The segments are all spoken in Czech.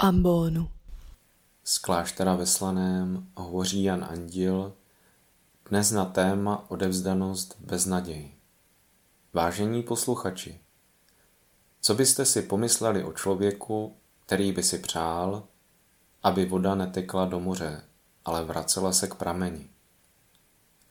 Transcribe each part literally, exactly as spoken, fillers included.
ambónu. Z kláštera ve Slaném hovoří Jan Anděl dnes na téma odevzdanost beznaději. Vážení posluchači, co byste si pomysleli o člověku, který by si přál, aby voda netekla do moře, ale vracela se k prameni?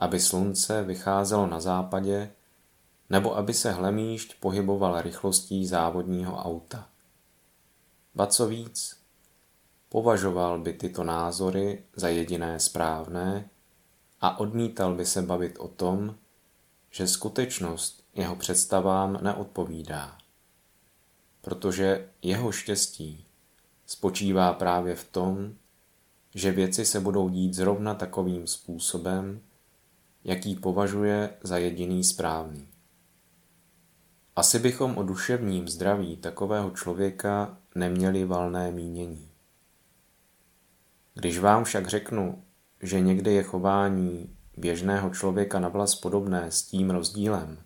Aby slunce vycházelo na západě, nebo aby se hlemýšť pohyboval rychlostí závodního auta? Ba co víc, považoval by tyto názory za jediné správné a odmítal by se bavit o tom, že skutečnost jeho představám neodpovídá. Protože jeho štěstí spočívá právě v tom, že věci se budou dít zrovna takovým způsobem, jaký považuje za jediný správný. Asi bychom o duševním zdraví takového člověka neměli valné mínění. Když vám však řeknu, že někdy je chování běžného člověka navlas podobné s tím rozdílem,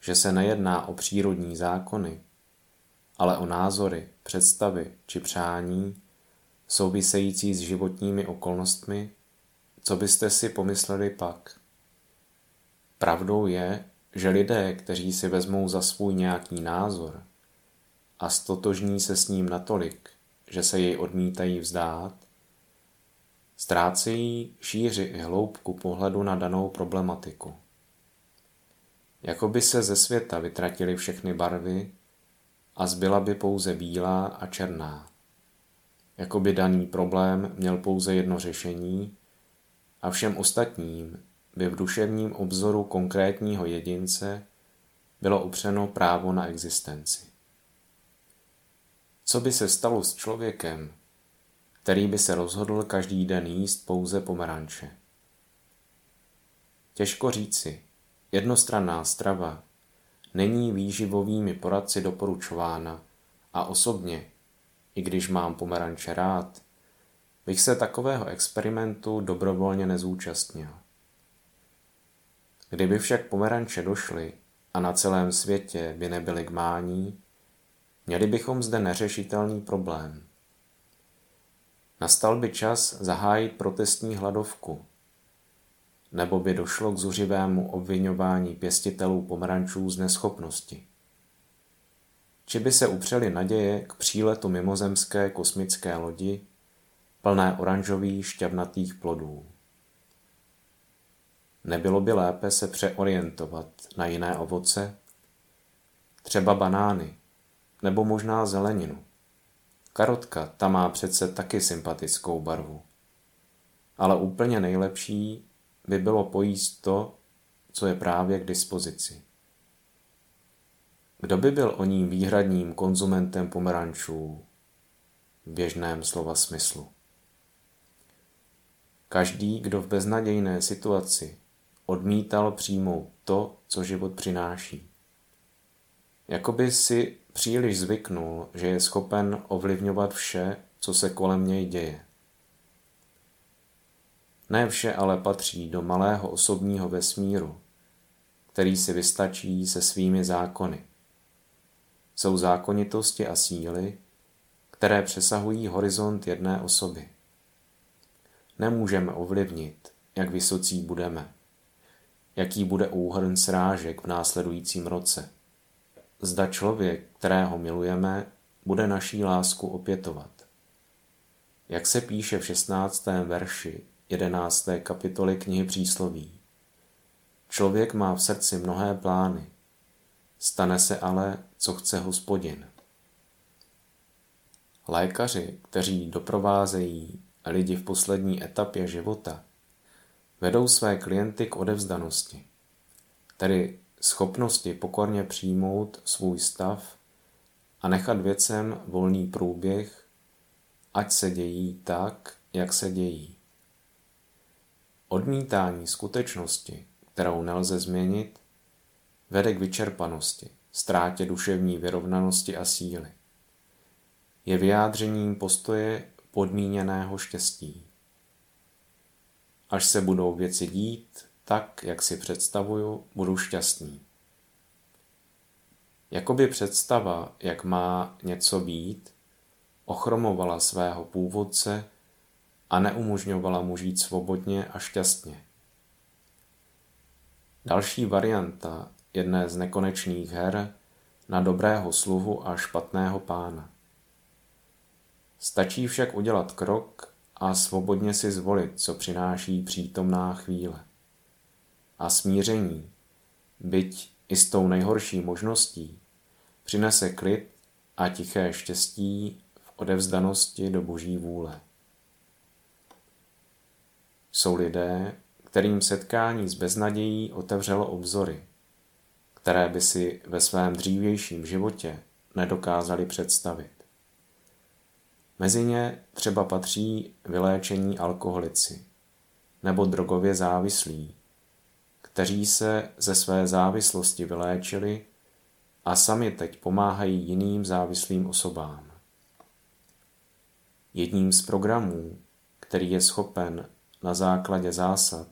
že se nejedná o přírodní zákony, ale o názory, představy či přání související s životními okolnostmi, co byste si pomysleli pak? Pravdou je, že lidé, kteří si vezmou za svůj nějaký názor a stotožní se s ním natolik, že se jej odmítají vzdát, ztrácejí šíři i hloubku pohledu na danou problematiku. Jakoby se ze světa vytratily všechny barvy a zbyla by pouze bílá a černá. Jakoby daný problém měl pouze jedno řešení a všem ostatním by v duševním obzoru konkrétního jedince bylo upřeno právo na existenci. Co by se stalo s člověkem, který by se rozhodl každý den jíst pouze pomeranče? Těžko říci, jednostranná strava není výživovými poradci doporučována a osobně, i když mám pomeranče rád, bych se takového experimentu dobrovolně nezúčastnil. Kdyby však pomeranče došly a na celém světě by nebyly k mání, měli bychom zde neřešitelný problém. Nastal by čas zahájit protestní hladovku, nebo by došlo k zuřivému obviňování pěstitelů pomerančů z neschopnosti. Či by se upřeli naděje k příletu mimozemské kosmické lodi, plné oranžových šťavnatých plodů. Nebylo by lépe se přeorientovat na jiné ovoce, třeba banány, nebo možná zeleninu. Karotka, ta má přece taky sympatickou barvu. Ale úplně nejlepší by bylo pojíst to, co je právě k dispozici. Kdo by byl o ní výhradním konzumentem pomerančů v běžném slova smyslu? Každý, kdo v beznadějné situaci odmítal přijmout to, co život přináší. Jakoby si příliš zvyknul, že je schopen ovlivňovat vše, co se kolem něj děje. Ne vše ale patří do malého osobního vesmíru, který si vystačí se svými zákony. Jsou zákonitosti a síly, které přesahují horizont jedné osoby. Nemůžeme ovlivnit, jak vysocí budeme, jaký bude úhrn srážek v následujícím roce. Zda člověk, kterého milujeme, bude naší lásku opětovat. Jak se píše v šestnáctém verši jedenácté kapitoly knihy Přísloví. Člověk má v srdci mnohé plány, stane se ale, co chce Hospodin. Lékaři, kteří doprovázejí lidi v poslední etapě života, vedou své klienty k odevzdanosti, tedy schopnosti pokorně přijmout svůj stav a nechat věcem volný průběh, ať se dějí tak, jak se dějí. Odmítání skutečnosti, kterou nelze změnit, vede k vyčerpanosti, ztrátě duševní vyrovnanosti a síly. Je vyjádřením postoje podmíněného štěstí. Až se budou věci dít tak, jak si představuju, budu šťastný. Jakoby představa, jak má něco být, ochromovala svého původce a neumožňovala mu žít svobodně a šťastně. Další varianta jedné z nekonečných her na dobrého sluhu a špatného pána. Stačí však udělat krok a svobodně si zvolit, co přináší přítomná chvíle. A smíření, byť i s tou nejhorší možností, přinese klid a tiché štěstí v odevzdanosti do boží vůle. Jsou lidé, kterým setkání s beznadějí otevřelo obzory, které by si ve svém dřívějším životě nedokázali představit. Mezi ně třeba patří vyléčení alkoholici nebo drogově závislí, kteří se ze své závislosti vyléčili a sami teď pomáhají jiným závislým osobám. Jedním z programů, který je schopen na základě zásad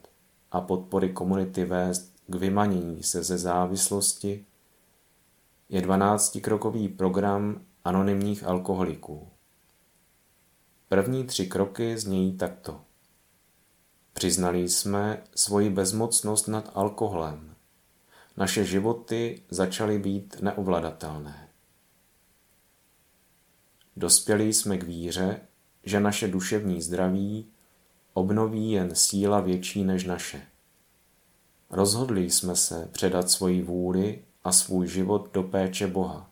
a podpory komunity vést k vymanění se ze závislosti, je dvanáctikrokový program anonymních alkoholiků. První tři kroky znějí takto. Přiznali jsme svoji bezmocnost nad alkoholem. Naše životy začaly být neovladatelné. Dospěli jsme k víře, že naše duševní zdraví obnoví jen síla větší než naše. Rozhodli jsme se předat svoji vůli a svůj život do péče Boha,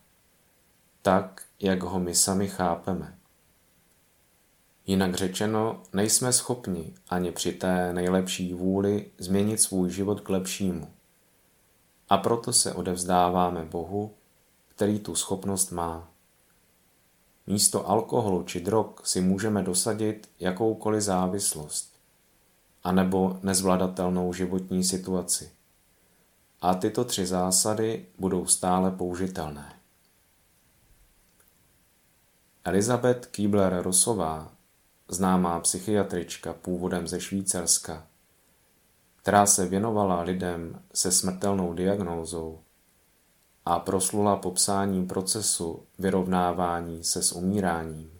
tak, jak ho my sami chápeme. Jinak řečeno, nejsme schopni ani při té nejlepší vůli změnit svůj život k lepšímu. A proto se odevzdáváme Bohu, který tu schopnost má. Místo alkoholu či drog si můžeme dosadit jakoukoliv závislost anebo nezvladatelnou životní situaci. A tyto tři zásady budou stále použitelné. Elisabeth Kübler-Rossová, známá psychiatrička původem ze Švýcarska, která se věnovala lidem se smrtelnou diagnózou a proslula popsáním procesu vyrovnávání se s umíráním,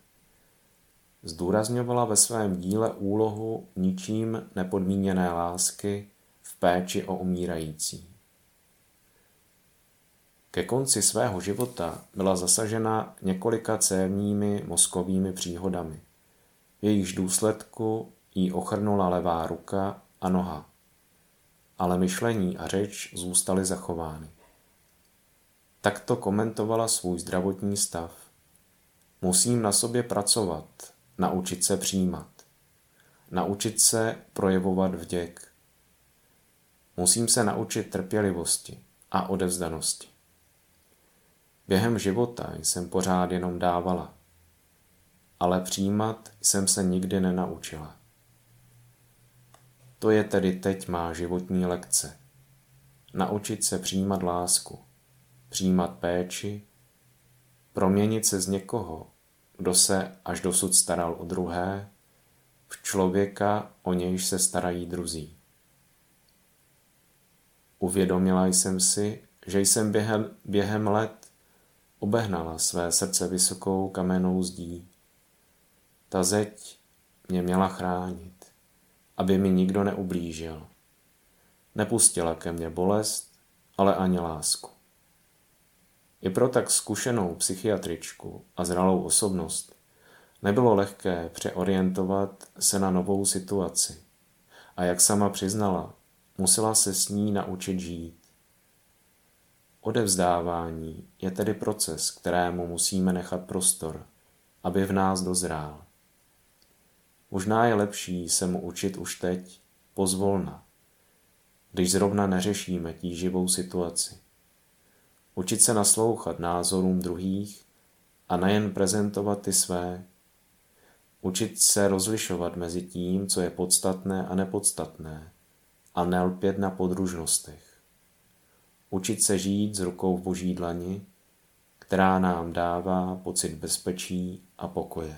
zdůrazňovala ve svém díle úlohu ničím nepodmíněné lásky v péči o umírající. Ke konci svého života byla zasažena několika cévními mozkovými příhodami. V jejíž důsledku jí ochrnula levá ruka a noha, ale myšlení a řeč zůstaly zachovány. Takto komentovala svůj zdravotní stav. Musím na sobě pracovat, naučit se přijímat, naučit se projevovat vděk. Musím se naučit trpělivosti a odevzdanosti. Během života jsem pořád jenom dávala, ale přijímat jsem se nikdy nenaučila. To je tedy teď má životní lekce. Naučit se přijímat lásku, přijímat péči, proměnit se z někoho, kdo se až dosud staral o druhé, v člověka, o nějž se starají druzí. Uvědomila jsem si, že jsem během, během let obehnala své srdce vysokou kamennou zdí. Ta zeď mě měla chránit, aby mi nikdo neublížil. Nepustila ke mně bolest, ale ani lásku. I pro tak zkušenou psychiatričku a zralou osobnost nebylo lehké přeorientovat se na novou situaci. A jak sama přiznala, musela se s ní naučit žít. Odevzdávání je tedy proces, kterému musíme nechat prostor, aby v nás dozrál. Možná je lepší se mu učit už teď, pozvolna, když zrovna neřešíme tíživou situaci. Učit se naslouchat názorům druhých a nejen prezentovat ty své. Učit se rozlišovat mezi tím, co je podstatné a nepodstatné, a nelpět na podružnostech. Učit se žít s rukou v boží dlani, která nám dává pocit bezpečí a pokoje.